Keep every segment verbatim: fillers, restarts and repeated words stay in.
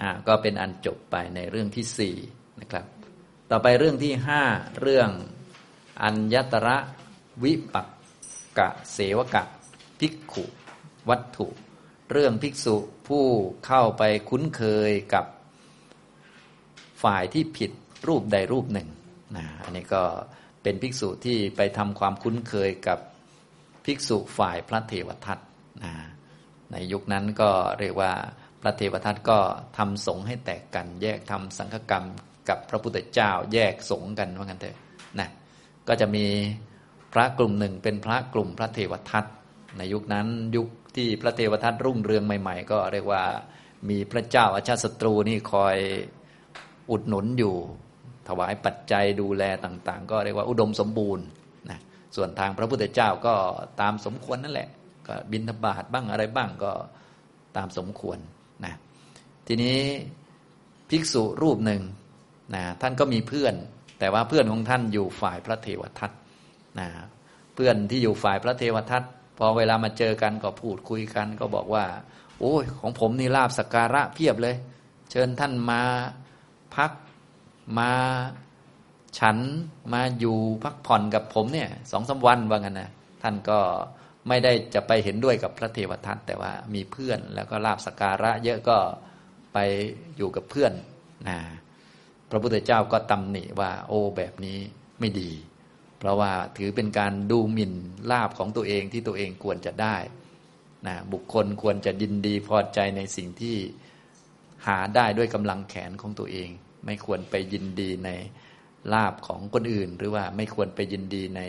อ่าก็เป็นอันจบไปในเรื่องที่สี่นะครับต่อไปเรื่องที่ห้าเรื่องอัญญตระวิปักกะเสวกะภิกขุวัตถุเรื่องภิกษุผู้เข้าไปคุ้นเคยกับฝ่ายที่ผิดรูปใดรูปหนึ่งนะอันนี้ก็เป็นภิกษุที่ไปทำความคุ้นเคยกับภิกษุฝ่ายพระเทวทัตนะในยุคนั้นก็เรียกว่าพระเทวทัตก็ทำสงฆ์ให้แตกกันแยกทำสังฆกรรมกับพระพุทธเจ้าแยกสงฆ์กันว่างั้นเถอะนะก็จะมีพระกลุ่มหนึ่งเป็นพระกลุ่มพระเทวทัตในยุคนั้นยุคที่พระเทวทัตรุ่งเรืองใหม่ๆก็เรียกว่ามีพระเจ้าอาชาติศัตรูนี่คอยอุดหนุนอยู่ถวายปัจจัยดูแลต่างๆก็เรียกว่าอุดมสมบูรณ์นะส่วนทางพระพุทธเจ้าก็ตามสมควรนั่นแหละก็บิณฑบาตบ้างอะไรบ้างก็ตามสมควรนะทีนี้ภิกษุรูปหนึ่งนะท่านก็มีเพื่อนแต่ว่าเพื่อนของท่านอยู่ฝ่ายพระเทวทัตนะเพื่อนที่อยู่ฝ่ายพระเทวทัตพอเวลามาเจอกันก็พูดคุยกันก็บอกว่าโอ้ยของผมนี่ลาภสักการะเพียบเลยเชิญท่านมาพักมาฉันมาอยู่พักผ่อนกับผมเนี่ย สองสาม วันว่างั้นนะท่านก็ไม่ได้จะไปเห็นด้วยกับพระเทวทัตแต่ว่ามีเพื่อนแล้วก็ลาภสักการะเยอะก็ไปอยู่กับเพื่อนนะพระพุทธเจ้าก็ตำหนิว่าโอ้แบบนี้ไม่ดีเพราะว่าถือเป็นการดูหมิ่นลาภของตัวเองที่ตัวเองควรจะได้นะบุคคลควรจะยินดีพอใจในสิ่งที่หาได้ด้วยกำลังแขนของตัวเองไม่ควรไปยินดีในลาภของคนอื่นหรือว่าไม่ควรไปยินดีใน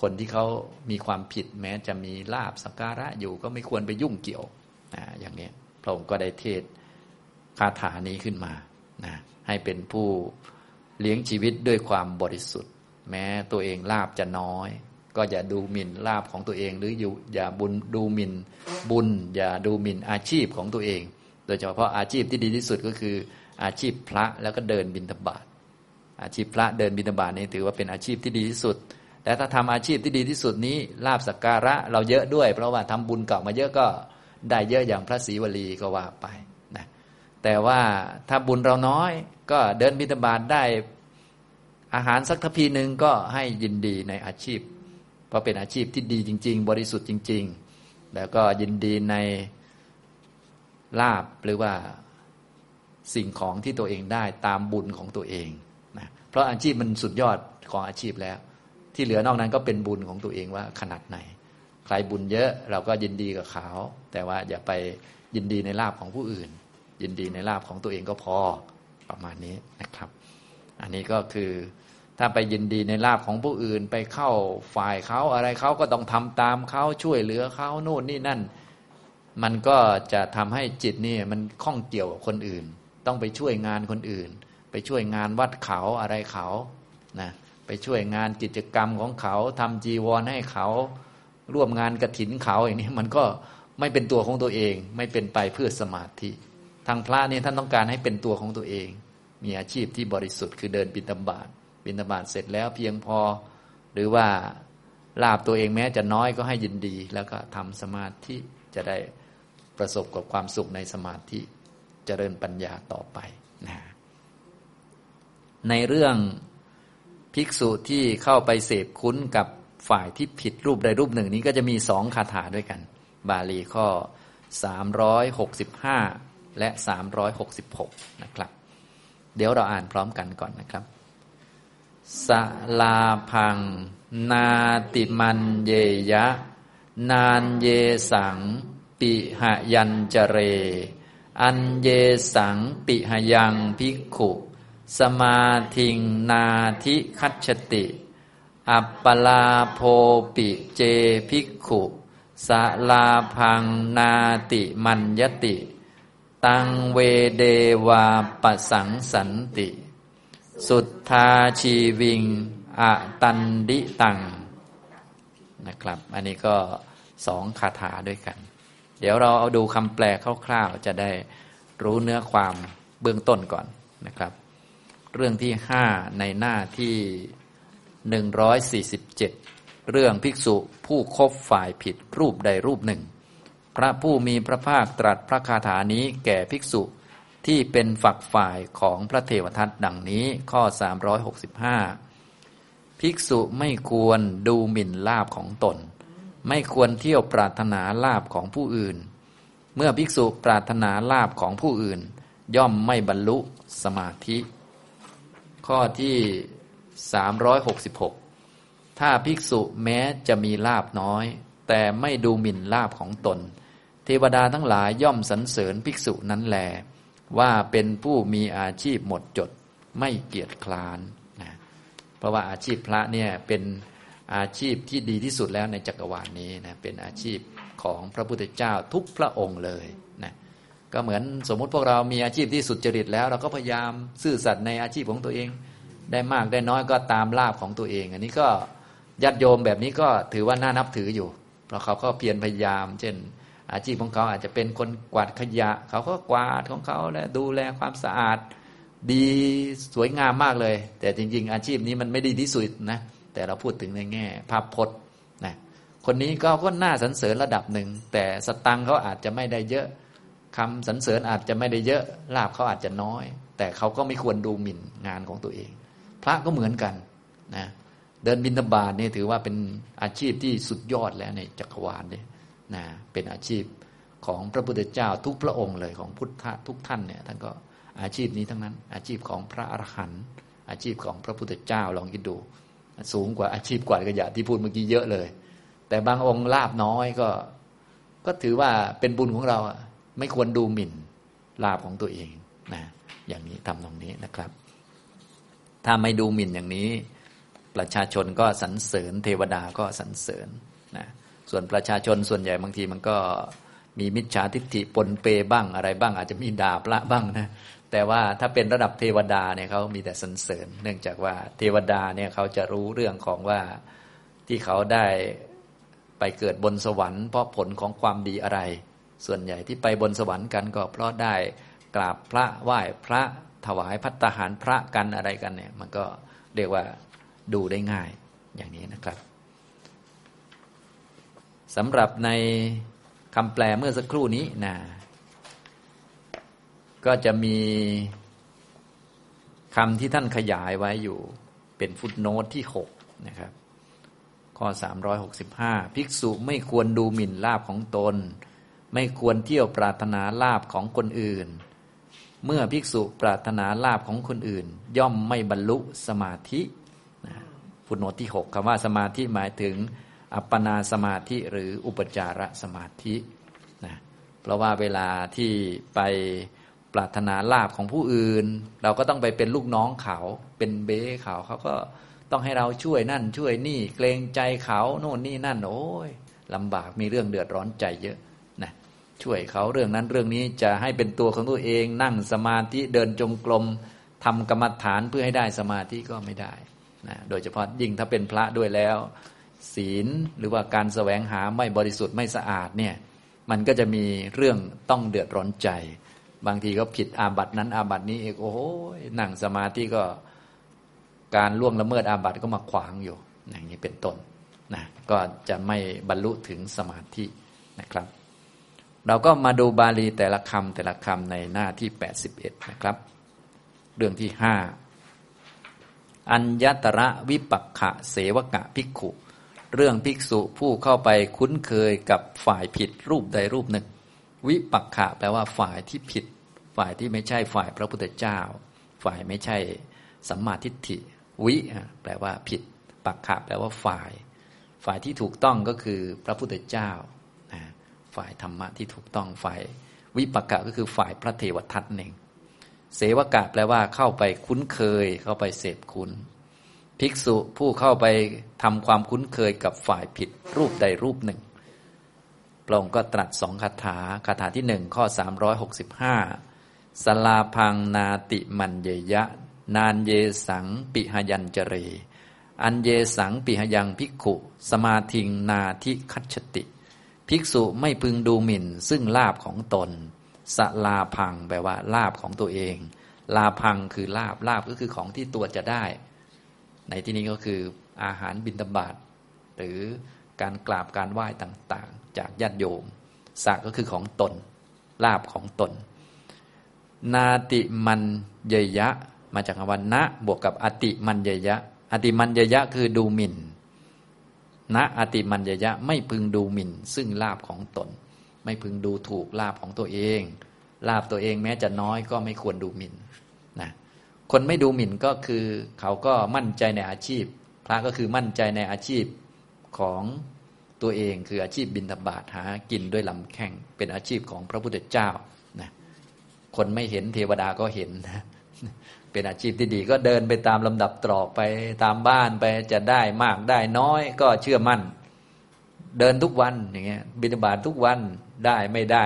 คนที่เขามีความผิดแม้จะมีลาภสักการะอยู่ก็ไม่ควรไปยุ่งเกี่ยวนะอย่างนี้พระองค์ก็ได้เทศน์คาถานี้ขึ้นมานะให้เป็นผู้เลี้ยงชีวิตด้วยความบริสุทธิ์แม้ตัวเองลาภจะน้อยก็อย่าดูหมิ่นลาภของตัวเองหรืออย่าบุญดูหมิ่นบุญอย่าดูหมิ่นอาชีพของตัวเองโดยเฉพาะอาชีพที่ดีที่สุดก็คืออาชีพพระแล้วก็เดินบิณฑบาตอาชีพพระเดินบิณฑบาตนี่ถือว่าเป็นอาชีพที่ดีที่สุดแต่ถ้าทำอาชีพที่ดีที่สุดนี้ลาภสักการะเราเยอะด้วยเพราะว่าทำบุญเก่ามาเยอะก็ได้เยอะอย่างพระศรีวลีก็ว่าไปนะแต่ว่าถ้าบุญเราน้อยก็เดินบิณฑบาตได้อาหารสักทพีนึงก็ให้ยินดีในอาชีพเพราะเป็นอาชีพที่ดีจริงๆบริสุทธิ์จริงๆแล้วก็ยินดีในลาภหรือว่าสิ่งของที่ตัวเองได้ตามบุญของตัวเองนะเพราะอาชีพมันสุดยอดของอาชีพแล้วที่เหลือนอกนั้นก็เป็นบุญของตัวเองว่าขนาดไหนใครบุญเยอะเราก็ยินดีกับเขาแต่ว่าอย่าไปยินดีในลาภของผู้อื่นยินดีในลาภของตัวเองก็พอประมาณนี้นะครับอันนี้ก็คือถ้าไปยินดีในลาภของผู้อื่นไปเข้าฝ่ายเขาอะไรเขาก็ต้องทำตามเขาช่วยเหลือเขาโน่นนี่นั่นมันก็จะทำให้จิตนี่มันข้องเกี่ยวกับคนอื่นต้องไปช่วยงานคนอื่นไปช่วยงานวัดเขาอะไรเขานะไปช่วยงานกิจกรรมของเขาทำจีวรให้เขาร่วมงานกฐินเขาอย่างนี้มันก็ไม่เป็นตัวของตัวเองไม่เป็นไปเพื่อสมาธิทางพระนี่ท่านต้องการให้เป็นตัวของตัวเองมีอาชีพที่บริสุทธิ์คือเดินบิณฑบาตบิณฑบาตเสร็จแล้วเพียงพอหรือว่าลาภตัวเองแม้จะน้อยก็ให้ยินดีแล้วก็ทำสมาธิจะได้ประสบกับความสุขในสมาธิเจริญปัญญาต่อไปนะในเรื่องภิกษุที่เข้าไปเสพคุ้นกับฝ่ายที่ผิดรูปใดรูปหนึ่งนี้ก็จะมีสองคาถาด้วยกันบาลีข้อสามร้อยหกสิบห้าและสามร้อยหกสิบหกนะครับเดี๋ยวเราอ่านพร้อมกันก่อนนะครับสลาพังนาติมันเยยะนานเยสังปิหยัญจเรอันเยสังปิหยังภิกขุสมาธิงนาธิคัจฉติอัปปลาโภปิเจภิกขุสลาพังนาติมัญญติตังเวเดวาปสังสันติสุทธาชีวิงอตันดิตังนะครับอันนี้ก็สองคาถาด้วยกันเดี๋ยวเราเอาดูคำแปลคร่าวๆจะได้รู้เนื้อความเบื้องต้นก่อนนะครับเรื่องที่ห้าในหน้าที่หนึ่งร้อยสี่สิบเจ็ดเรื่องภิกษุผู้คบฝ่ายผิดรูปใดรูปหนึ่งพระผู้มีพระภาคตรัสพระคาถานี้แก่ภิกษุ ที่เป็นฝักฝ่ายของพระเทวทัตดังนี้ข้อสามร้อยหกสิบห้าภิกษุไม่ควรดูหมิ่นลาภของตนไม่ควรเที่ยวปรารถนาลาภของผู้อื่นเมื่อภิกษุปรารถนาลาภของผู้อื่นย่อมไม่บรรลุสมาธิข้อที่สามร้อยหกสิบหกถ้าภิกษุแม้จะมีลาภน้อยแต่ไม่ดูหมิ่นลาภของตนเทวดาทั้งหลายย่อมสรรเสริญภิกษุนั้นแลว่าเป็นผู้มีอาชีพหมดจดไม่เกียจคร้านนะเพราะว่าอาชีพพระเนี่ยเป็นอาชีพที่ดีที่สุดแล้วในจักรวาลนี้นะเป็นอาชีพของพระพุทธเจ้าทุกพระองค์เลยนะก็เหมือนสมมุติพวกเรามีอาชีพที่สุจริตแล้วเราก็พยายามซื่อสัตย์ในอาชีพของตัวเองได้มากได้น้อยก็ตามลาภของตัวเองอันนี้ก็ญาติโยมแบบนี้ก็ถือว่าน่านับถืออยู่เพราะเขาก็เพียรพยายามเช่นอาชีพของเขาอาจจะเป็นคนกวาดขยะเขาก็กวาดของเขาและดูแลความสะอาดดีสวยงามมากเลยแต่จริงๆอาชีพนี้มันไม่ดีที่สุดนะแต่เราพูดถึงในแง่ภาพพจน์นะคนนี้ก็ก็น่าสรรเสริญระดับหนึ่งแต่สตังค์เขาอาจจะไม่ได้เยอะคำสรรเสริญอาจจะไม่ได้เยอะลาภเขาอาจจะน้อยแต่เขาก็ไม่ควรดูหมิ่นงานของตัวเองพระก็เหมือนกันนะเดินบิณฑบาตนี่ถือว่าเป็นอาชีพที่สุดยอดแล้วในจักรวาลเลยนะเป็นอาชีพของพระพุทธเจ้าทุกพระองค์เลยของพุทธะทุกท่านเนี่ยท่านก็อาชีพนี้ทั้งนั้นอาชีพของพระอรหันต์อาชีพของพระพุทธเจ้าลองคิดดูสูงกว่าอาชีพกวาดขยะที่พูดเมื่อกี้เยอะเลยแต่บางองค์ลาภน้อยก็ก็ถือว่าเป็นบุญของเราไม่ควรดูหมิ่นลาภของตัวเองนะอย่างนี้ทำตรงนี้นะครับถ้าไม่ดูหมิ่นอย่างนี้ประชาชนก็สรรเสริญเทวดาก็สรรเสริญนะส่วนประชาชนส่วนใหญ่บางทีมันก็มีมิจฉาทิฏฐิปนเปบ้างอะไรบ้างอาจจะมีด่าพระบ้างนะแต่ว่าถ้าเป็นระดับเทวดาเนี่ยเขามีแต่สรรเสริญเนื่องจากว่าเทวดาเนี่ยเขาจะรู้เรื่องของว่าที่เขาได้ไปเกิดบนสวรรค์เพราะผลของความดีอะไรส่วนใหญ่ที่ไปบนสวรรค์กันก็เพราะได้กราบพระไหว้พระถวายภัตตาหารพระกันอะไรกันเนี่ยมันก็เรียกว่าดูได้ง่ายอย่างนี้นะครับสำหรับในคำแปลเมื่อสักครู่นี้นะก็จะมีคำที่ท่านขยายไว้อยู่เป็นฟุตโนตที่หกนะครับข้อสามร้อยหกสิบห้าภิกษุไม่ควรดูหมิ่นลาภของตนไม่ควรเที่ยวปรารถนาลาภของคนอื่นเมื่อภิกษุปรารถนาลาภของคนอื่นย่อมไม่บรรลุสมาธิฟุตโนตที่หกคำว่าสมาธิหมายถึงอัปปนาสมาธิหรืออุปจารสมาธินะเพราะว่าเวลาที่ไปปรารถนาลาภของผู้อื่นเราก็ต้องไปเป็นลูกน้องเขาเป็นเบ้เขาเขาก็ต้องให้เราช่วยนั่นช่วยนี่เกรงใจเขาโน่นนี่นั่นโอ้ยลำบากมีเรื่องเดือดร้อนใจเยอะนะช่วยเขาเรื่องนั้นเรื่องนี้จะให้เป็นตัวของตัวเองนั่งสมาธิเดินจงกรมทำกรรมฐานเพื่อให้ได้สมาธิก็ไม่ได้นะโดยเฉพาะยิ่งถ้าเป็นพระด้วยแล้วศีลหรือว่าการแสวงหาไม่บริสุทธิ์ไม่สะอาดเนี่ยมันก็จะมีเรื่องต้องเดือดร้อนใจบางทีก็ผิดอาบัตินั้นอาบัตินี้เองโอ้โหนั่งสมาธิก็การล่วงละเมิดอาบัติก็มาขวางอยู่อย่างนี้เป็นต้นนะก็จะไม่บรรลุถึงสมาธินะครับเราก็มาดูบาลีแต่ละคำแต่ละคำในหน้าที่แปดสิบเอ็ดนะครับเรื่องที่ห้าอัญญตระวิปักขะเสวกะภิกขุเรื่องภิกษุผู้เข้าไปคุ้นเคยกับฝ่ายผิดรูปใดรูปหนึ่งวิปักขะแปลว่าฝ่ายที่ผิดฝ่ายที่ไม่ใช่ฝ่ายพระพุทธเจ้าฝ่ายไม่ใช่สัมมาทิฏฐิวิแปลว่าผิดปักขะแปลว่าฝ่ายฝ่ายที่ถูกต้องก็คือพระพุทธเจ้าฝ่ายธรรมะที่ถูกต้องฝ่ายวิปักขะก็คือฝ่ายพระเทวทัตเองเสวกะแปลว่าเข้าไปคุ้นเคยเข้าไปเสพคุณภิกษุผู้เข้าไปทำความคุ้นเคยกับฝ่ายผิดรูปใดรูปหนึ่งพระองค์ก็ตรัสสองคาถาคาถาที่หนึ่งข้อสามร้อยหกสิบห้าสลาพังนาติมันเยยะนานเยสังปิหยัญจเรอันเยสังปิหยังภิกขุสมาทิงนาทิคัจฉติภิกษุไม่พึงดูหมิ่นซึ่งลาภของตนสลาพังแปลว่าลาภของตัวเองลาพังคือลาภลาภก็คือของที่ตัวจะได้ในที่นี้ก็คืออาหารบิณฑบาตหรือการกราบการไหว้ต่างๆจากญาติโยมสะก็คือของตนลาภของตน นาติมัญเยยะมาจากคำว่านะบวกกับอติมัญเยยะอติมัญเยยะคือดูหมิ่นนะอติมัญเยยะไม่พึงดูหมิ่นซึ่งลาภของตนไม่พึงดูถูกลาภของตัวเองลาภตัวเองแม้จะน้อยก็ไม่ควรดูหมิ่นนะคนไม่ดูหมิ่นก็คือเขาก็มั่นใจในอาชีพพระก็คือมั่นใจในอาชีพของตัวเองคืออาชีพบิณฑบาตหากินด้วยลำแข้งเป็นอาชีพของพระพุทธเจ้านะคนไม่เห็นเทวดาก็เห็นนะเป็นอาชีพที่ดีก็เดินไปตามลำดับตรอกไปตามบ้านไปจะได้มากได้น้อยก็เชื่อมั่นเดินทุกวันอย่างเงี้ยบิณฑบาตทุกวันได้ไม่ได้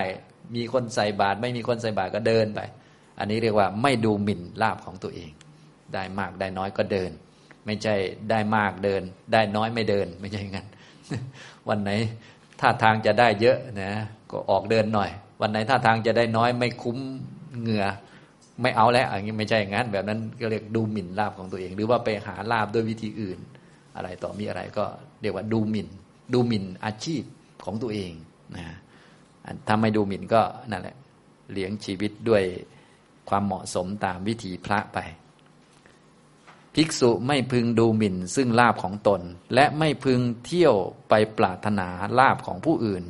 มีคนใส่บาตรไม่มีคนใส่บาตรก็เดินไปอันนี้เรียกว่าไม่ดูหมิ่นลาภของตัวเองได้มากได้น้อยก็เดินไม่ใช่ได้มากเดินได้น้อยไม่เดินไม่ใช่งั้นวันไหนท่าทางจะได้เยอะนะก็ออกเดินหน่อยวันไหนท่าทางจะได้น้อยไม่คุ้มเหงื่อไม่เอาแล้วอย่างนี้ไม่ใช่งั้นแบบนั้นก็เรียกดูหมิ่นลาภของตัวเองหรือว่าไปหาลาภด้วยวิธีอื่นอะไรต่อมีอะไรก็เรียกว่าดูหมิ่นดูหมิ่นอาชีพของตัวเองนะถ้าไม่ดูหมิ่นก็นั่นแหละเลี้ยงชีวิตด้วยความเหมาะสมตามวิถีพระไปภิกษุไม่พึงดูหมิ่นซึ่งลาภของตนและไม่พึงเที่ยวไปปรารถนาลาภของผู้อื่น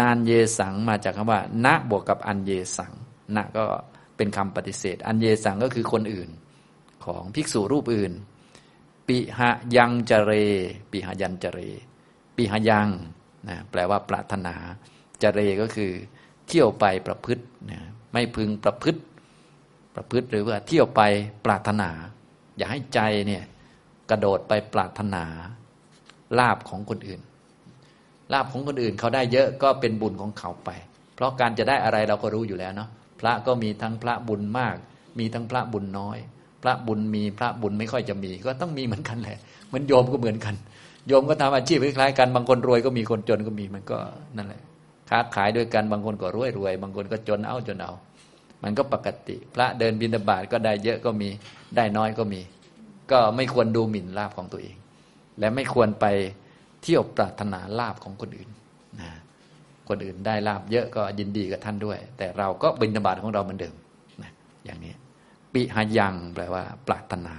นานเยสังมาจากคำว่านะบวกกับอันเยสังนะก็เป็นคำปฏิเสธอันเยสังก็คือคนอื่นของภิกษุรูปอื่นปิหะยังจเรปิหะยันจเรปิหะยังนะแปลว่าปรารถนาจเรก็คือเที่ยวไปประพฤตินะไม่พึงประพฤติประพฤติหรือว่าเที่ยวไปปรารถนาอย่าให้ใจเนี่ยกระโดดไปปรารถนาลาภของคนอื่นลาภของคนอื่นเขาได้เยอะก็เป็นบุญของเขาไปเพราะการจะได้อะไรเราก็รู้อยู่แล้วเนาะพระก็มีทั้งพระบุญมากมีทั้งพระบุญน้อยพระบุญมีพระบุญไม่ค่อยจะมีก็ต้องมีเหมือนกันแหละเหมือนโยมก็เหมือนกันโยมก็ทำอาชีพคล้ายๆกันบางคนรวยก็มีคนจนก็มีมันก็นั่นแหละค้าขายด้วยกันบางคนก็รวยรวยบางคนก็จนเอาจนเอามันก็ปกติพระเดินบิณฑบาตก็ได้เยอะก็มีได้น้อยก็มีก็ไม่ควรดูหมิ่นลาภของตัวเองและไม่ควรไปเที่ยวปรารถนาลาภของคนอื่นนะคนอื่นได้ลาภเยอะก็ยินดีกับท่านด้วยแต่เราก็บิณฑบาตของเราเหมือนเดิมนะอย่างนี้ปิหยังแปลว่าปรารถนา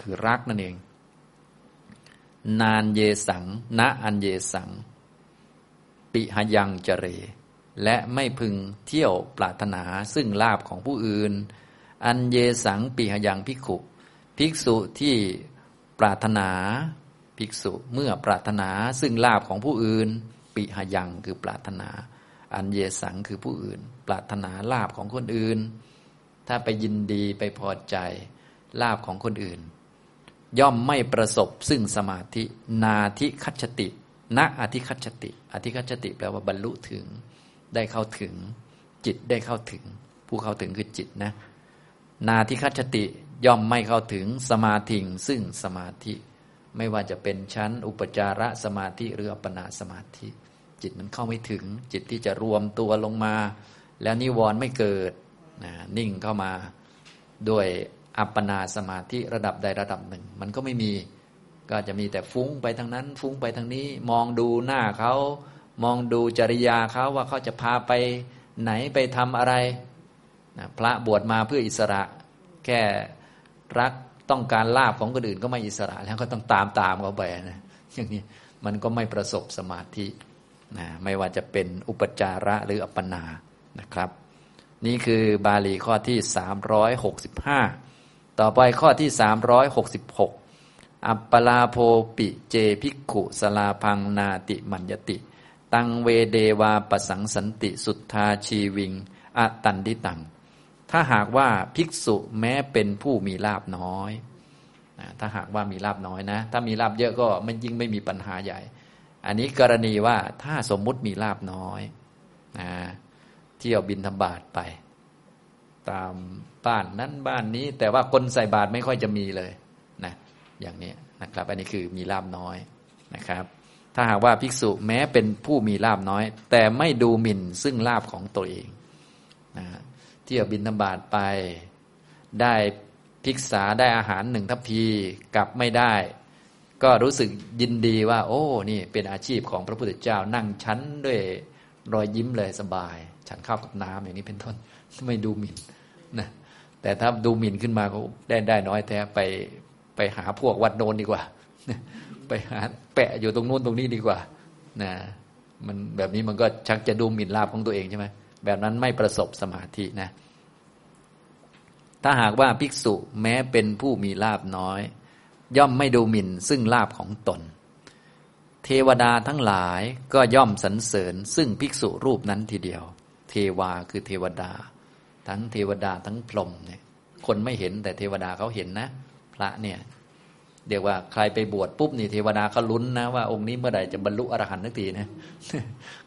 คือรักนั่นเองนานเยสังนะอันเยสังปิหยังจเรและไม่พึงเที่ยวปรารถนาซึ่งลาภของผู้อื่นอันเยสังปิหยังภิกขุภิกษุที่ปรารถนาภิกษุเมื่อปรารถนาซึ่งลาภของผู้อื่นปิหยังคือปรารถนาอันเยสังคือผู้อื่นปรารถนาลาภของคนอื่นถ้าไปยินดีไปพอใจลาภของคนอื่นย่อมไม่ประสบซึ่งสมาธินาธิคัจฉติณอธิคัจฉติอธิคัจฉติแปลว่าบรรลุถึงได้เข้าถึงจิตได้เข้าถึงผู้เข้าถึงคือจิตนะนาธิคัจฉติย่อมไม่เข้าถึงสมาธิซึ่งสมาธิไม่ว่าจะเป็นชั้นอุปจารสมาธิหรืออัปปนาสมาธิจิตมันเข้าไม่ถึงจิตที่จะรวมตัวลงมาแล้วนิวรณ์ไม่เกิดนะนิ่งเข้ามาด้วยอัปปนาสมาธิระดับใดระดับหนึ่งมันก็ไม่มีก็จะมีแต่ฟุ้งไปทางนั้นฟุ้งไปทางนี้มองดูหน้าเขามองดูจริยาเขาว่าเขาจะพาไปไหนไปทำอะไรนะพระบวชมาเพื่ออิสระแค่รักต้องการลาภของคนอื่นก็ไม่อิสระแล้วก็ต้องตามตามเขาไปนะอย่างนี้มันก็ไม่ประสบสมาธินะไม่ว่าจะเป็นอุปจาระหรืออัปปนานะครับนี่คือบาลีข้อที่สามร้อยหกสิบห้าต่อไปข้อที่สามร้อยหกสิบหกอัปปลาโภปิเจภิกขุสลาพังนาติมัญญติตังเวเดวาปสังสันติสุทธาชีวิงอตันติตังถ้าหากว่าภิกษุแม้เป็นผู้มีลาภน้อยถ้าหากว่ามีลาภน้อยนะถ้ามีลาภเยอะก็มันยิ่งไม่มีปัญหาใหญ่อันนี้กรณีว่าถ้าสมมุติมีลาภน้อยนะเที่ยวบิณฑบาตไปตามบ้านนั้นบ้านนี้แต่ว่าคนใส่บาตรไม่ค่อยจะมีเลยนะอย่างนี้นะครับอันนี้คือมีลาภน้อยนะครับถ้าหากว่าภิกษุแม้เป็นผู้มีลาภน้อยแต่ไม่ดูหมิ่นซึ่งลาภของตัวเองนะเที่ยวบิณฑบาตไปได้ภิกษาได้อาหารหนึ่งทัพพีกลับไม่ได้ก็รู้สึกยินดีว่าโอ้นี่เป็นอาชีพของพระพุทธเจ้านั่งชั้นด้วยรอยยิ้มเลยสบายฉันข้าวกับน้ำอย่างนี้เป็นต้น ไม่ดูหมิ่นนะแต่ถ้าดูหมิ่นขึ้นมาก็ได้ได้น้อยแท้ไปไปหาพวกวัดโน้นดีกว่าไปหาแปะอยู่ตรงนู้นตรงนี้ดีกว่านะมันแบบนี้มันก็ชักจะดูหมิ่นลาภของตัวเองใช่ไหมแบบนั้นไม่ประสบสมาธินะถ้าหากว่าภิกษุแม้เป็นผู้มีลาภน้อยย่อมไม่ดูหมิ่นซึ่งลาภของตนเทวดาทั้งหลายก็ย่อมสรรเสริญซึ่งภิกษุรูปนั้นทีเดียวเทวาคือเทวดาทั้งเทวดาทั้งพรหมเนี่ยคนไม่เห็นแต่เทวดาเขาเห็นนะพระเนี่ยเรียกว่าใครไปบวชปุ๊บนี่เทวดาเขาลุ้นนะว่าองค์นี้เมื่อใดจะบรรลุอรหันต์สักทีนะ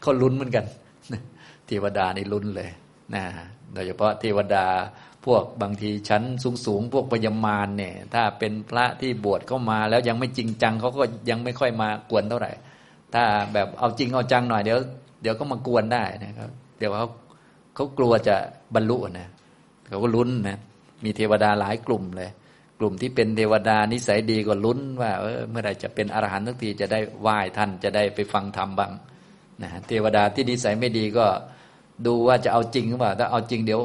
เขาลุ้นเหมือนกันเทวดานี่ลุ้นเลยนะโดยเฉพาะเทวดาพวกบางทีชั้นสูงๆพวกพญามารเนี่ยถ้าเป็นพระที่บวชเข้ามาแล้วยังไม่จริงจังเขาก็ยังไม่ค่อยมากวนเท่าไหร่ถ้าแบบเอาจริงเอาจังหน่อยเดี๋ยวเดี๋ยวก็มากวนได้นะครับเดี๋ยวเขาเขากลัวจะบรรลุนะเขาก็ลุ้นนะมีเทวดาหลายกลุ่มเลยกลุ่มที่เป็นเทวดานิสัยดีก็ลุ้นว่าเออเมื่อไหร่จะเป็นอรหันต์สักทีจะได้ไหว้ท่านจะได้ไปฟังธรรมบ้างนะเทวดาที่นิสัยไม่ดีก็ดูว่าจะเอาจริงหรือเปล่าถ้าเอาจริงเดี๋ยว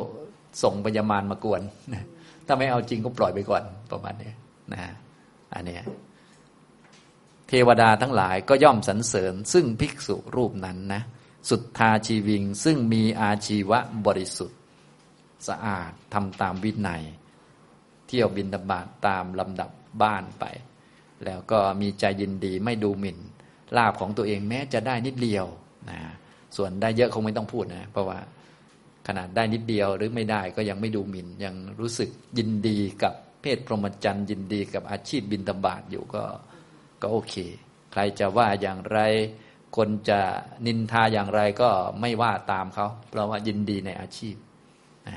ส่งพญามารมากวนถ้าไม่เอาจริงก็ปล่อยไปก่อนประมาณนี้นะอันนี้เทวดาทั้งหลายก็ย่อมสรรเสริญซึ่งภิกษุรูปนั้นนะสุทธาชีวิงซึ่งมีอาชีวะบริสุทธิ์สะอาดทำตามวินัยเที่ยวบิณฑบาตตามลำดับบ้านไปแล้วก็มีใจยินดีไม่ดูหมิ่นลาภของตัวเองแม้จะได้นิดเดียวนะส่วนได้เยอะคงไม่ต้องพูดนะเพราะว่าขนาดได้นิดเดียวหรือไม่ได้ก็ยังไม่ดูหมิ่นยังรู้สึกยินดีกับเพศพรหมจรรย์ยินดีกับอาชีพบิณฑบาตอยู่ก็ก็โอเคใครจะว่าอย่างไรคนจะนินทาอย่างไรก็ไม่ว่าตามเขาเพราะว่ายินดีในอาชีพนะ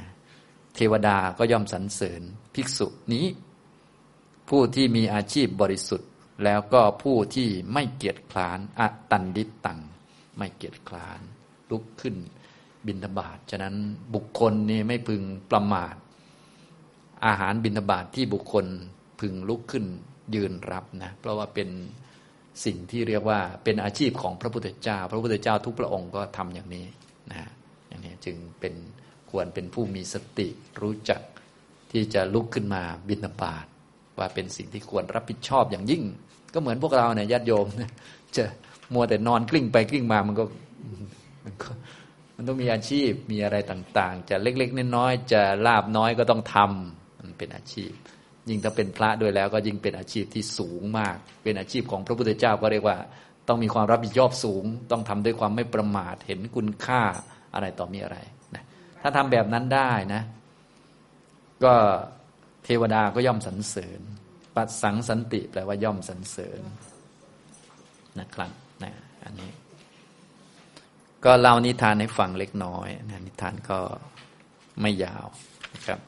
เทวดาก็ย่อมสรรเสริญภิกษุนี้ผู้ที่มีอาชีพบริสุทธิ์แล้วก็ผู้ที่ไม่เกียจคร้านอตันดิตังไม่เกียจคร้านลุกขึ้นบิณฑบาตฉะนั้นบุคคลนี้ไม่พึงประมาทอาหารบิณฑบาตที่บุคคลพึงลุกขึ้นยืนรับนะเพราะว่าเป็นสิ่งที่เรียกว่าเป็นอาชีพของพระพุทธเจ้าพระพุทธเจ้าทุกพระองค์ก็ทำอย่างนี้นะอย่างนี้จึงเป็นควรเป็นผู้มีสติรู้จักที่จะลุกขึ้นมาบิณฑบาตว่าเป็นสิ่งที่ควรรับผิดชอบอย่างยิ่งก็เหมือนพวกเราเนี่ยญาติโยมจะมัวแต่นอนกลิ้งไปกลิ้งมามันก็มันก็มันต้องมีอาชีพมีอะไรต่างๆจะเล็กๆน้อยๆจะลาภน้อยก็ต้องทำมันเป็นอาชีพยิ่งถ้าเป็นพระด้วยแล้วก็ยิ่งเป็นอาชีพที่สูงมากเป็นอาชีพของพระพุทธเจ้าก็เรียกว่าต้องมีความรับผิดชอบสูงต้องทำด้วยความไม่ประมาทเห็นคุณค่าอะไรต่อมีอะไรนะถ้าทำแบบนั้นได้นะก็เทวดาก็ย่อมสรรเสริญปัสสังสันติแปลว่าย่อมสรรเสริญนะครับนะอันนี้ก็เล่านิทานให้ฟังเล็กน้อยนะนิทานก็ไม่ยาวนะครับ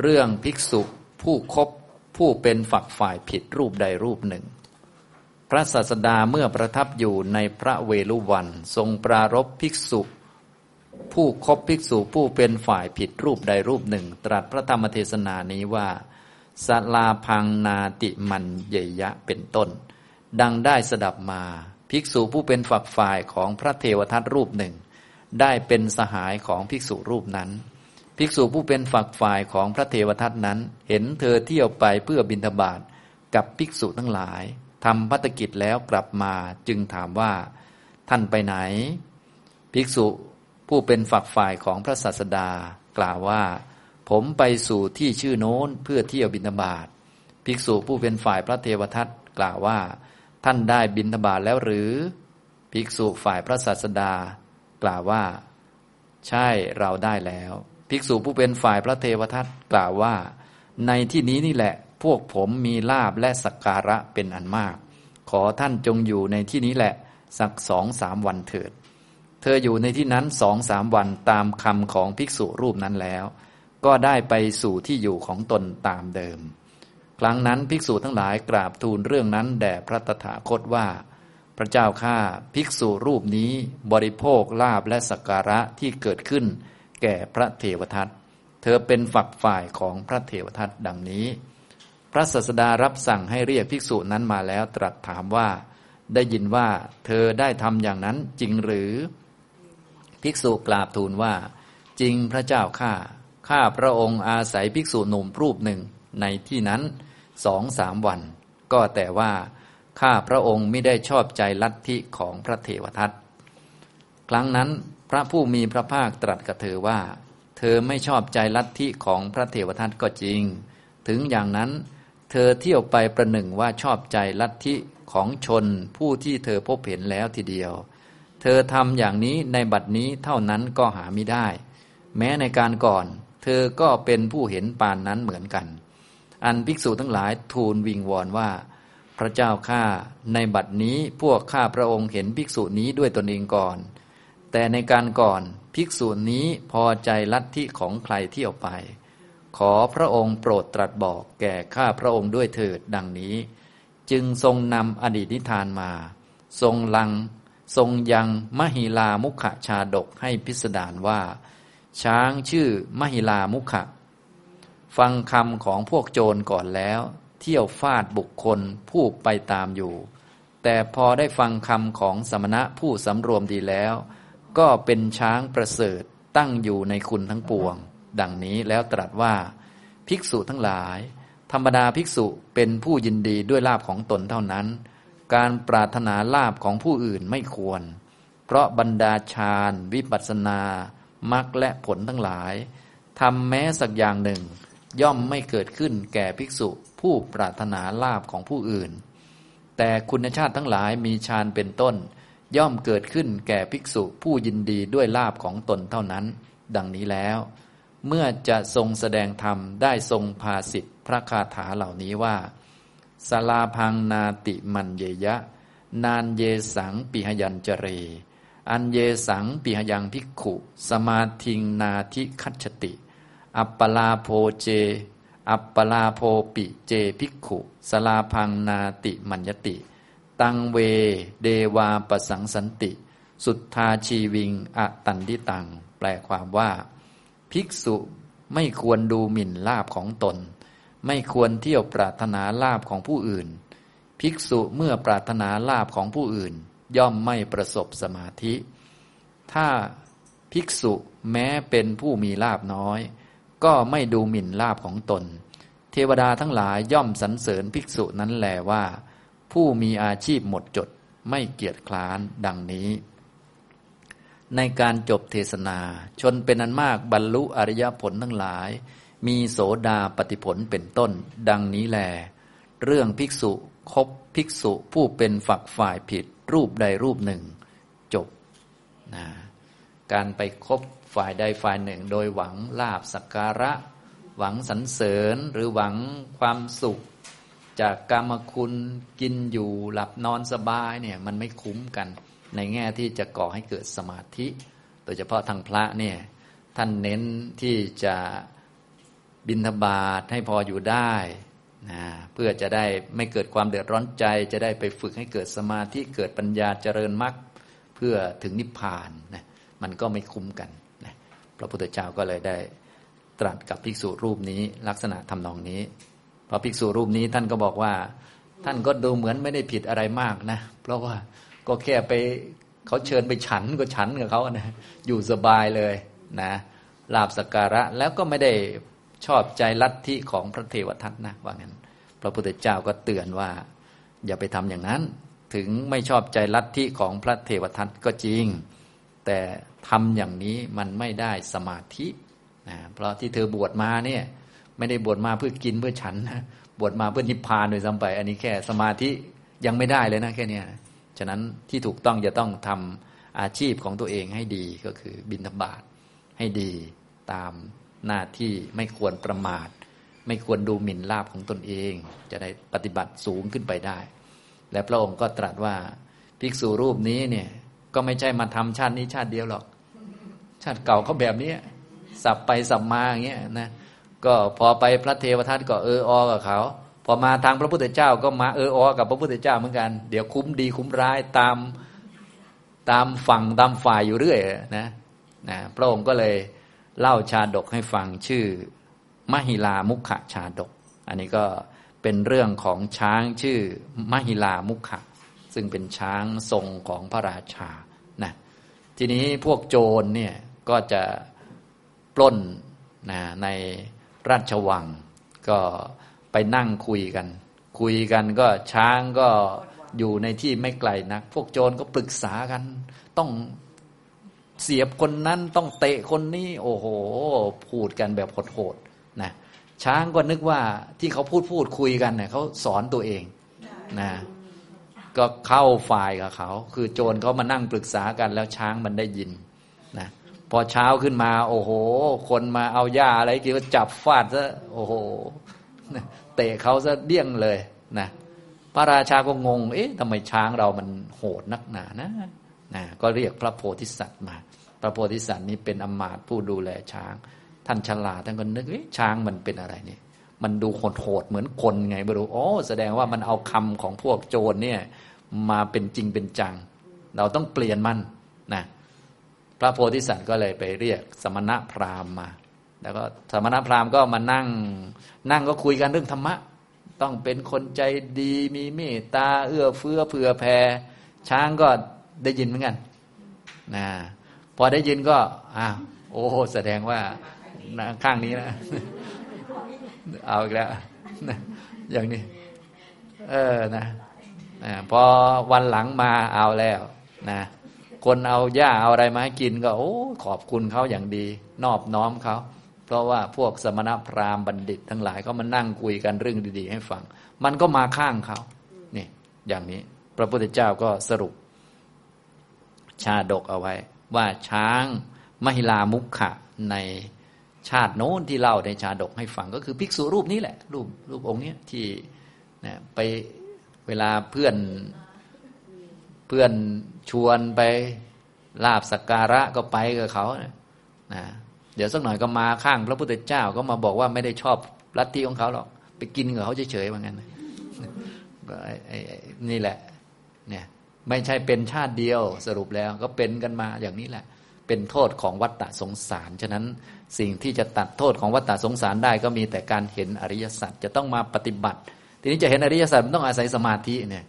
เรื่องภิกษุผู้คบผู้เป็นฝักฝ่ายผิดรูปใดรูปหนึ่งพระศาสดาเมื่อประทับอยู่ในพระเวฬุวันทรงปรารภภิกษุผู้คบภิกษุผู้เป็นฝ่ายผิดรูปใดรูปหนึ่งตรัสพระธรรมเทศนานี้ว่าสลาพังนาติมันเยยะเป็นต้นดังได้สดับมาภิกษุผู้เป็นฝักฝ่ายของพระเทวทัตรูปหนึ่งได้เป็นสหายของภิกษุรูปนั้นภิกษุผู้เป็นฝักฝ่ายของพระเทวทัตนั้นเห็นเธอเที่ยวไปเพื่อบิณฑบาตกับภิกษุทั้งหลายทำภัตกิจแล้วกลับมาจึงถามว่าท่านไปไหนภิกษุผู้เป็นฝักฝ่ายของพระศาสดากล่าวว่าผมไปสู่ที่ชื่อโน้นเพื่อเที่ยวบิณฑบาตภิกษุผู้เป็นฝ่ายพระเทวทัตกล่าวว่าท่านได้บิณฑบาตแล้วหรือภิกษุฝ่ายพระศาสดากล่าวว่าใช่เราได้แล้วภิกษุผู้เป็นฝ่ายพระเทวทัตกล่าวว่าในที่นี้นี่แหละพวกผมมีลาภและสักการะเป็นอันมากขอท่านจงอยู่ในที่นี้แหละสัก สองถึงสาม วันเถิดเธออยู่ในที่นั้น สองถึงสาม วันตามคำของภิกษุรูปนั้นแล้วก็ได้ไปสู่ที่อยู่ของตนตามเดิมครั้งนั้นภิกษุทั้งหลายกราบทูลเรื่องนั้นแด่พระตถาคตว่าพระเจ้าข้าภิกษุรูปนี้บริโภคลาภและสักการะที่เกิดขึ้นแก่พระเทวทัตเธอเป็นฝักฝ่ายของพระเทวทัตดังนี้พระศาสดารับสั่งให้เรียกภิกษุนั้นมาแล้วตรัสถามว่าได้ยินว่าเธอได้ทำอย่างนั้นจริงหรือ ภิกษุกราบทูลว่าจริงพระเจ้าข้าข้าพระองค์อาศัยภิกษุหนุ่มรูปหนึ่งในที่นั้นสองสามวันก็แต่ว่าข้าพระองค์ไม่ได้ชอบใจลัทธิของพระเทวทัตครั้งนั้นพระผู้มีพระภาคตรัสกับเธอว่าเธอไม่ชอบใจลัทธิของพระเทวทัตก็จริงถึงอย่างนั้นเธอเที่ยวไปประหนึ่งว่าชอบใจลัทธิของชนผู้ที่เธอพบเห็นแล้วทีเดียวเธอทำอย่างนี้ในบัดนี้เท่านั้นก็หาไม่ได้แม้ในการก่อนเธอก็เป็นผู้เห็นปานนั้นเหมือนกันอันภิกษุทั้งหลายทูลวิงวอนว่าพระเจ้าข้าในบัดนี้พวกข้าพระองค์เห็นภิกษุนี้ด้วยตนเองก่อนแต่ในการก่อนภิกษุนี้พอใจลัทธิของใครเที่ยวไปขอพระองค์โปรดตรัสบอกแก่ข้าพระองค์ด้วยเถิดดังนี้จึงทรงนำอดีตนิทานมาทรงลังทรงยังมหิลามุขชาดกให้พิสดารว่าช้างชื่อมหิลามุขฟังคำของพวกโจรก่อนแล้วเที่ยวฟาดบุคคลผู้ไปตามอยู่แต่พอได้ฟังคำของสมณะผู้สำรวมดีแล้วก็เป็นช้างประเสริฐตั้งอยู่ในคุณทั้งปวงดังนี้แล้วตรัสว่าภิกษุทั้งหลายธรรมดาภิกษุเป็นผู้ยินดีด้วยลาภของตนเท่านั้นการปรารถนาลาภของผู้อื่นไม่ควรเพราะบรรดาฌานวิปัสสนามรรคและผลทั้งหลายทำแม้สักอย่างหนึ่งย่อมไม่เกิดขึ้นแก่ภิกษุผู้ปรารถนาลาภของผู้อื่นแต่คุณชาติทั้งหลายมีฌานเป็นต้นย่อมเกิดขึ้นแก่ภิกษุผู้ยินดีด้วยลาภของตนเท่านั้นดังนี้แล้วเมื่อจะทรงแสดงธรรมได้ทรงภาสิทธิพระคาถาเหล่านี้ว่าสลาพังนาติมันเยยะนานเยสังปิหยัญจเรอันเยสังปิหยังภิกขุสมาทิงนาทิคัจฉติอัปปลาโภเจอัปปลาโภปิเจภิกขุสลาพังนาติมัญญติตังเวเดวาปสังสันติสุทธาชีวิงอตันติตังแปลความว่าภิกษุไม่ควรดูหมิ่นลาภของตนไม่ควรเที่ยวปรารถนาลาภของผู้อื่นภิกษุเมื่อปรารถนาลาภของผู้อื่นย่อมไม่ประสบสมาธิถ้าภิกษุแม้เป็นผู้มีลาภน้อยก็ไม่ดูหมิ่นลาภของตนเทวดาทั้งหลายย่อมสรรเสริญภิกษุนั้นแลว่าผู้มีอาชีพหมดจดไม่เกียจคร้านดังนี้ในการจบเทศนาชนเป็นอันมากบรรลุอริยผลทั้งหลายมีโสดาปัตติผลเป็นต้นดังนี้แลเรื่องภิกษุคบภิกษุผู้เป็นฝักฝ่ายผิดรูปใดรูปหนึ่งจบนะการไปคบฝ่ายใดฝ่ายหนึ่งโดยหวังลาภสักการะหวังสรรเสริญหรือหวังความสุขจากกามคุณกินอยู่หลับนอนสบายเนี่ยมันไม่คุ้มกันในแง่ที่จะก่อให้เกิดสมาธิโดยเฉพาะทางพระเนี่ยท่านเน้นที่จะบิณฑบาตให้พออยู่ได้นะเพื่อจะได้ไม่เกิดความเดือดร้อนใจจะได้ไปฝึกให้เกิดสมาธิเกิดปัญญาเจริญมรรคเพื่อถึงนิพพานนะมันก็ไม่คุ้มกันนะพระพุทธเจ้าก็เลยได้ตรัสกับภิกษุรูปนี้ลักษณะทำนองนี้พอภิกษุรูปนี้ท่านก็บอกว่าท่านก็ดูเหมือนไม่ได้ผิดอะไรมากนะเพราะว่าก็แค่ไปเขาเชิญไปฉันก็ฉันกับเขานะอยู่สบายเลยนะลาภสักการะแล้วก็ไม่ได้ชอบใจลัทธิของพระเทวทัตนะว่างั้นพระพุทธเจ้าก็เตือนว่าอย่าไปทำอย่างนั้นถึงไม่ชอบใจลัทธิของพระเทวทัตก็จริงแต่ทำอย่างนี้มันไม่ได้สมาธินะเพราะที่เธอบวชมาเนี่ยไม่ได้บวชมาเพื่อกินเพื่อฉันนะบวชมาเพื่อนิพพานโดยซ้ำไปอันนี้แค่สมาธิยังไม่ได้เลยนะแค่นี้นะฉะนั้นที่ถูกต้องจะต้องทำอาชีพของตัวเองให้ดีก็คือบิณฑบาตให้ดีตามหน้าที่ไม่ควรประมาทไม่ควรดูหมิ่นลาภของตนเองจะได้ปฏิบัติสูงขึ้นไปได้และพระองค์ก็ตรัสว่าภิกษุรูปนี้เนี่ยก็ไม่ใช่มาทำชาตินี้ชาติเดียวหรอกชาติเก่าเขาแบบนี้สับไปสับมาอย่างเงี้ยนะก็พอไปพระเทวทัตก็เออออกับเขาพอมาทางพระพุทธเจ้าก็มาเออออกับพระพุทธเจ้าเหมือนกันเดี๋ยวคุ้มดีคุ้มร้ายตามตามฝั่งตามฝ่ายอยู่เรื่อยนะนะพระองค์ก็เลยเล่าชาดกให้ฟังชื่อมหิลามุขชาดกอันนี้ก็เป็นเรื่องของช้างชื่อมหิลามุขซึ่งเป็นช้างทรงของพระราชานะจ ทีนี้พวกโจรเนี่ยก็จะปล้นนะในราชวังก็ไปนั่งคุยกันคุยกันก็ช้างก็อยู่ในที่ไม่ไกลนักพวกโจรก็ปรึกษากันต้องเสียบคนนั้นต้องเตะคนนี้โอ้โหพูดกันแบบโหดๆนะช้างก็นึกว่าที่เขาพูดพูดคุยกันเนี่ยเขาสอนตัวเองนะก็เข้าฝ่ายกับเขาคือโจรเขามานั่งปรึกษากันแล้วช้างมันได้ยินนะพอเช้าขึ้นมาโอ้โหคนมาเอาหญ้าอะไรกินก็จับฟาดซะโอ้โหเตะเขาซะเดี้ยงเลยนะพระราชาก็งงเอ๊ะทำไมช้างเรามันโหดนักหนานะนะก็เรียกพระโพธิสัตว์มาพระโพธิสัตว์นี้เป็นอมาตย์ผู้ดูแลช้างท่านฉลาดท่านก็นึกเอ๊ะช้างมันเป็นอะไรนี่มันดูโหดๆเหมือนคนไงไม่รู้อ๋อแสดงว่ามันเอาคำของพวกโจรเนี่ยมาเป็นจริงเป็นจังเราต้องเปลี่ยนมันนะพระโพธิสัตว์ก็เลยไปเรียกสมณพราหมณ์มาแล้วก็สมณพราหมณ์ก็มานั่งนั่งก็คุยกันเรื่องธรรมะต้องเป็นคนใจดีมีเมตตาเอื้อเฟื้อเผื่อแผ่ช้างก็ได้ยินเหมือนกันนะพอได้ยินก็อ้าวโอ้แสดงว่าข้างนี้นะเอาอีกแล้วนะอย่างนี้เออนะนะพอวันหลังมาเอาแล้วนะคนเอาหญ้าเอาอะไรมาให้กินก็โอ้ขอบคุณเขาอย่างดีนอบน้อมเขาเพราะว่าพวกสมณพราหมณ์บัณฑิตทั้งหลายก็มานั่งคุยกันเรื่องดีๆให้ฟังมันก็มาข้างเขานี่อย่างนี้พระพุทธเจ้าก็สรุปชาดกเอาไว้ว่าช้างมหิลามุขะในชาติโน้นที่เล่าในชาดกให้ฟังก็คือภิกษุรูปนี้แหละรูปรูปองค์นี้ที่นะไปเวลาเพื่อนเพื่อนชวนไปลาบสักการะก็ไปกับเขานะนะเดี๋ยวสักหน่อยก็มาข้างพระพุทธเจ้าก็มาบอกว่าไม่ได้ชอบลัทธิของเขาหรอกไปกินกับเขาเฉยๆเหมือนกันก็นี่แหละเนี่ยไม่ใช่เป็นชาติเดียวสรุปแล้วก็เป็นกันมาอย่างนี้แหละเป็นโทษของวัฏฏะสงสารฉะนั้นสิ่งที่จะตัดโทษของวัฏฏะสงสารได้ก็มีแต่การเห็นอริยสัจจะต้องมาปฏิบัติทีนี้จะเห็นอริยสัจมันต้องอาศัยสมาธิเนี่ย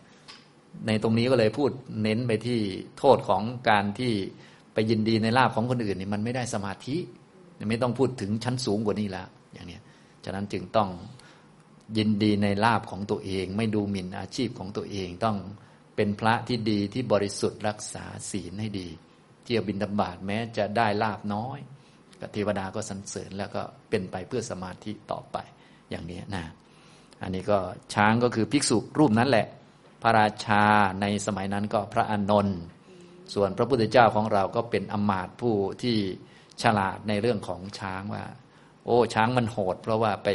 ในตรงนี้ก็เลยพูดเน้นไปที่โทษของการที่ไปยินดีในลาภของคนอื่นนี่มันไม่ได้สมาธิไม่ต้องพูดถึงชั้นสูงกว่านี้แล้วอย่างนี้ฉะนั้นจึงต้องยินดีในลาภของตัวเองไม่ดูหมิ่นอาชีพของตัวเองต้องเป็นพระที่ดีที่บริสุทธิ์รักษาศีลให้ดีเที่ยวบิณฑบาตแม้จะได้ลาภน้อยเทวดาก็สรรเสริญแล้วก็เป็นไปเพื่อสมาธิต่อไปอย่างนี้นะอันนี้ก็ช้างก็คือภิกษุรูปนั้นแหละพระราชาในสมัยนั้นก็พระอานนท์ส่วนพระพุทธเจ้าของเราก็เป็นอมาตย์ผู้ที่ฉลาดในเรื่องของช้างว่าโอ้ช้างมันโหดเพราะว่าไป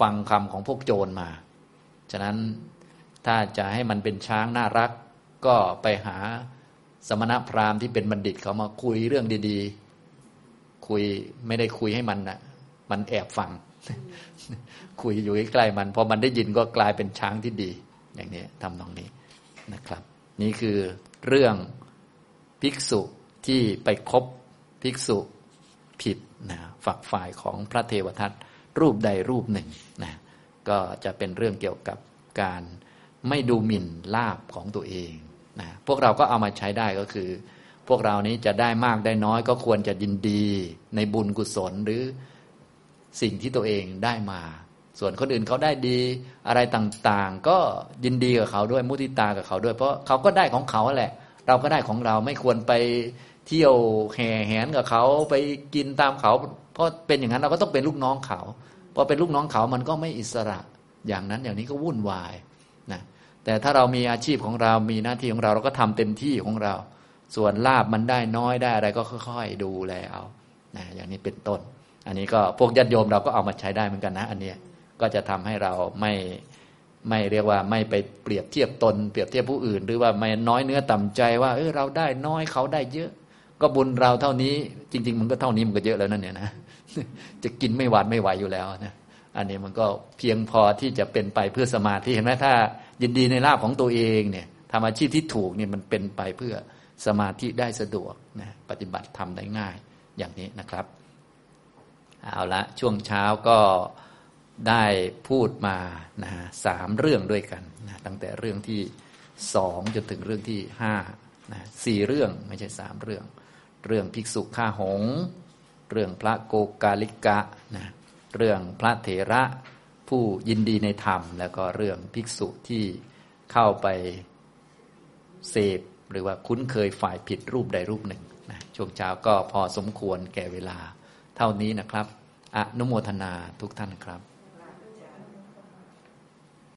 ฟังคำของพวกโจรมาฉะนั้นถ้าจะให้มันเป็นช้างน่ารักก็ไปหาสมณพราหมณ์ที่เป็นบัณฑิตเขามาคุยเรื่องดีๆคุยไม่ได้คุยให้มันนะมันแอบฟัง คุยอยู่ใกล้ๆมันพอมันได้ยินก็กลายเป็นช้างที่ดีอย่างนี้ทำนองนี้นะครับนี่คือเรื่องภิกษุที่ไปคบภิกษุผิดนะฝักฝ่ายของพระเทวทัตรูปใดรูปหนึ่งนะก็จะเป็นเรื่องเกี่ยวกับการไม่ดูหมิ่นลาภของตัวเองนะพวกเราก็เอามาใช้ได้ก็คือพวกเรานี้จะได้มากได้น้อยก็ควรจะยินดีในบุญกุศลหรือสิ่งที่ตัวเองได้มาส่วนคนอื่นเขาได้ดีอะไรต่างๆก็ยินดีกับเขาด้วยมุทิตากับเขาด้วยเพราะเขาก็ได้ของเขาแหละเราก็ได้ของเราไม่ควรไปเที่ยวแห่แหนกับเขาไปกินตามเขาเพราะเป็นอย่างนั้นเราก็ต้องเป็นลูกน้องเขาพอเป็นลูกน้องเขามันก็ไม่อิสระอย่างนั้นอย่างนี้ก็วุ่นวายนะแต่ถ้าเรามีอาชีพของเรามีหน้าที่ของเราเราก็ทำเต็มที่ของเราส่วนลาภมันได้น้อยได้อะไรก็ค่อยๆดูแลเอานะอย่างนี้เป็นต้นอันนี้ก็พวกญาติโยมเราก็เอามาใช้ได้เหมือนกันนะอันเนี้ยก็จะทำให้เราไม่ไม่เรียกว่าไม่ไปเปรียบเทียบตนเปรียบเทียบผู้อื่นหรือว่าไม่น้อยเนื้อต่ำใจว่าเออเราได้น้อยเขาได้เยอะก็บุญเราเท่านี้จริงๆมันก็เท่านี้มันก็เยอะแล้วนั่นเนี่ยนะจะกินไม่หวานไม่ไหวอยู่แล้วนะอันนี้มันก็เพียงพอที่จะเป็นไปเพื่อสมาธิเห็นไหมถ้ายินดีในลาภของตัวเองเนี่ยทำอาชีพที่ถูกเนี่ยมันเป็นไปเพื่อสมาธิได้สะดวกนะปฏิบัติทำได้ง่ายอย่างนี้นะครับเอาละช่วงเช้าก็ได้พูดมานะสามเรื่องด้วยกันนะตั้งแต่เรื่องที่สองจนถึงเรื่องที่ห้านะสี่เรื่องไม่ใช่สามเรื่อง เรื่องภิกษุฆ่าหงส์เรื่องพระโกกาลิกะนะเรื่องพระเถระผู้ยินดีในธรรมแล้วก็เรื่องภิกษุที่เข้าไปเสพหรือว่าคุ้นเคยฝ่ายผิดรูปใดรูปหนึ่งนะช่วงเช้าก็พอสมควรแก่เวลาเท่านี้นะครับอนุโมทนาทุกท่านครับ